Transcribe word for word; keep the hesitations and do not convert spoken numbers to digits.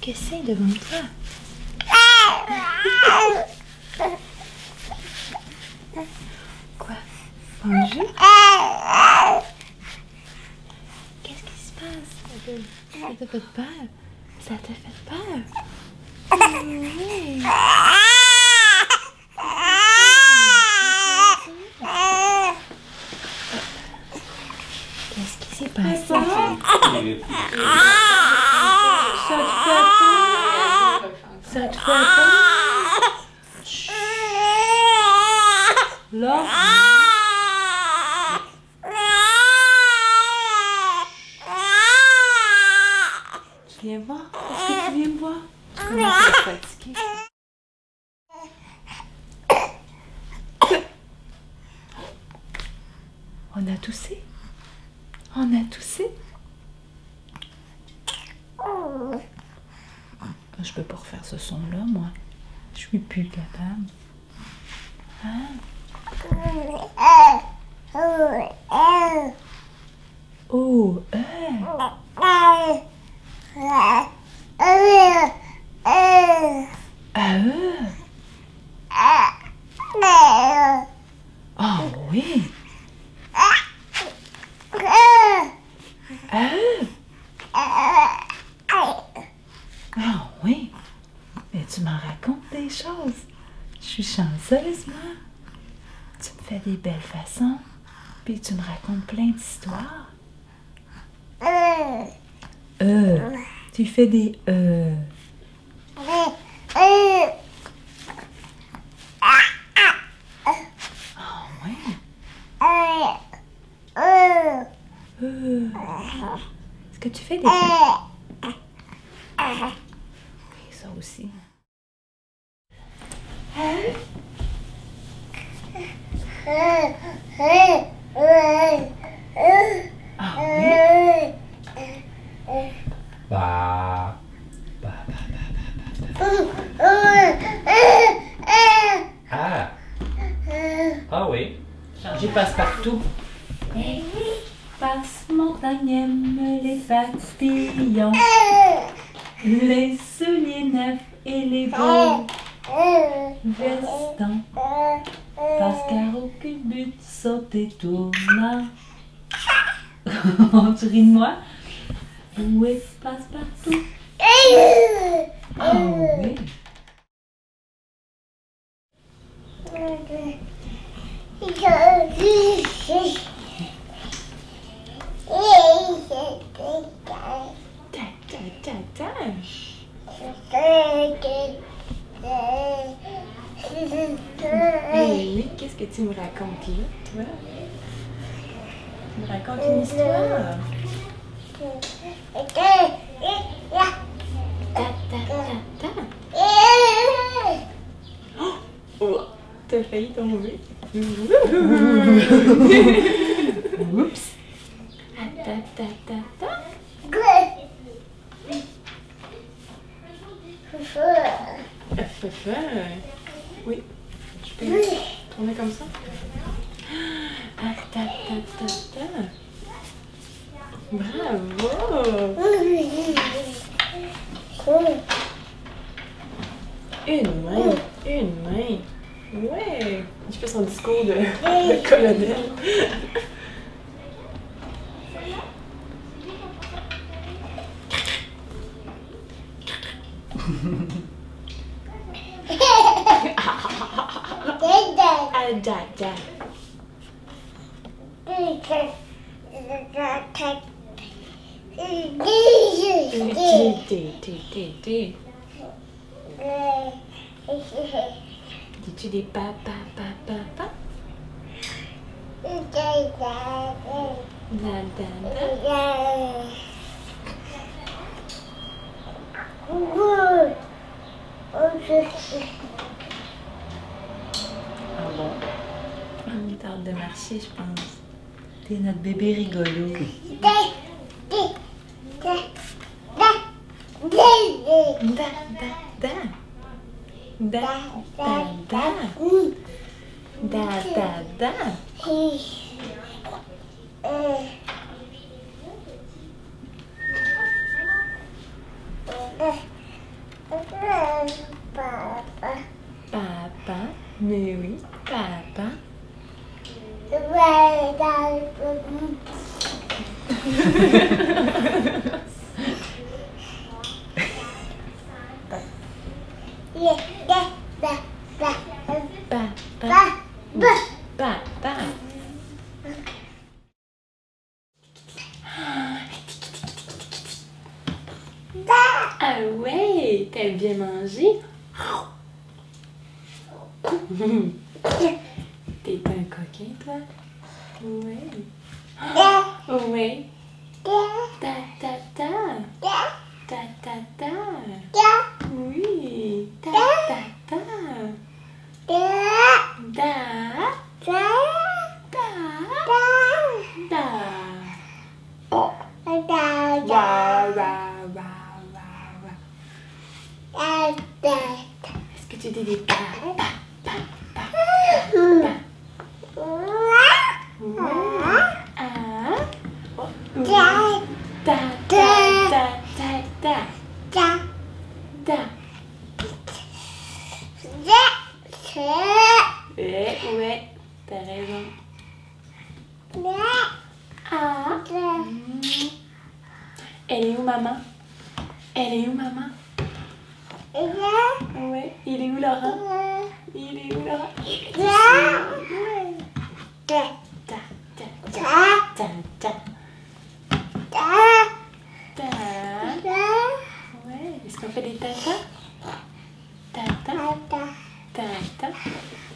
Qu'est-ce que c'est devant toi? Quoi? Bonjour. Qu'est-ce qui se passe? Ça t'a fait peur? Ça t'a fait peur? Oui. Qu'est-ce qui s'est passé? Ça te fait peur? Chut. Laura. Tu viens voir? Est-ce que tu viens me voir? Tu commences à te fatiguer. On a toussé? On a toussé? Je peux pas refaire ce son-là, moi. Je suis plus capable. Hein? Oh, euh. Ah, euh. Oh, oui. Tu m'en racontes des choses. Je suis chanceuse, moi. Tu me fais des belles façons, puis tu me racontes plein d'histoires. Euh. Euh. Tu fais des euh. Euh. Oh, ouais. Euh. Euh. Est-ce que tu fais des euh. Oui, ça aussi. Ah oui, chargé passe-partout. Hey, passe montagne aime les pastillons, les souliers neufs et les beaux vestons, parce qu'à aucun but saute et tourne. Tu ris de moi? Où est passe-partout? Ah oui. Oui, qu'est-ce que tu me racontes là, toi? Tu me racontes une histoire? Ta, ta, ta, ta. Oh! T'as failli tomber. Oups! Ta, ta, ta, ta. Oui. Je peux tourner comme ça? Ah, ta, ta, ta, ta. Bravo! Une main, une main. Ouais! Je fais son discours de, de colonel. Dis-tu des papa, papa, papa? Ah bon? On est hâte de marcher, je pense. T'es notre bébé rigolo. Da, da, da, da, da, da, da, da. Mais oui, papa. Ah ouais, t'as bien mangé? T'es un coquin, toi? Ouais. Oh, ouais. Ta ta ta. Ta ta ta. Oui. Ta ta ta. Da. Da. Da. Da. Da. Est-ce que tu dis des pa, pa, pa, pa, pa, pa. Ouais. Ah. Oh, oui. Da, da, da, da, da. Da. Da. Ouais, ouais, t'as raison. Ah. Elle est où, maman? Elle est où, maman? Ouais, il est où, Laura? Il est où, Laura? Ouais. Ta ta ta ta ta ta ta. Ouais, est-ce qu'on fait des tatas? Tata. Tata. Tata.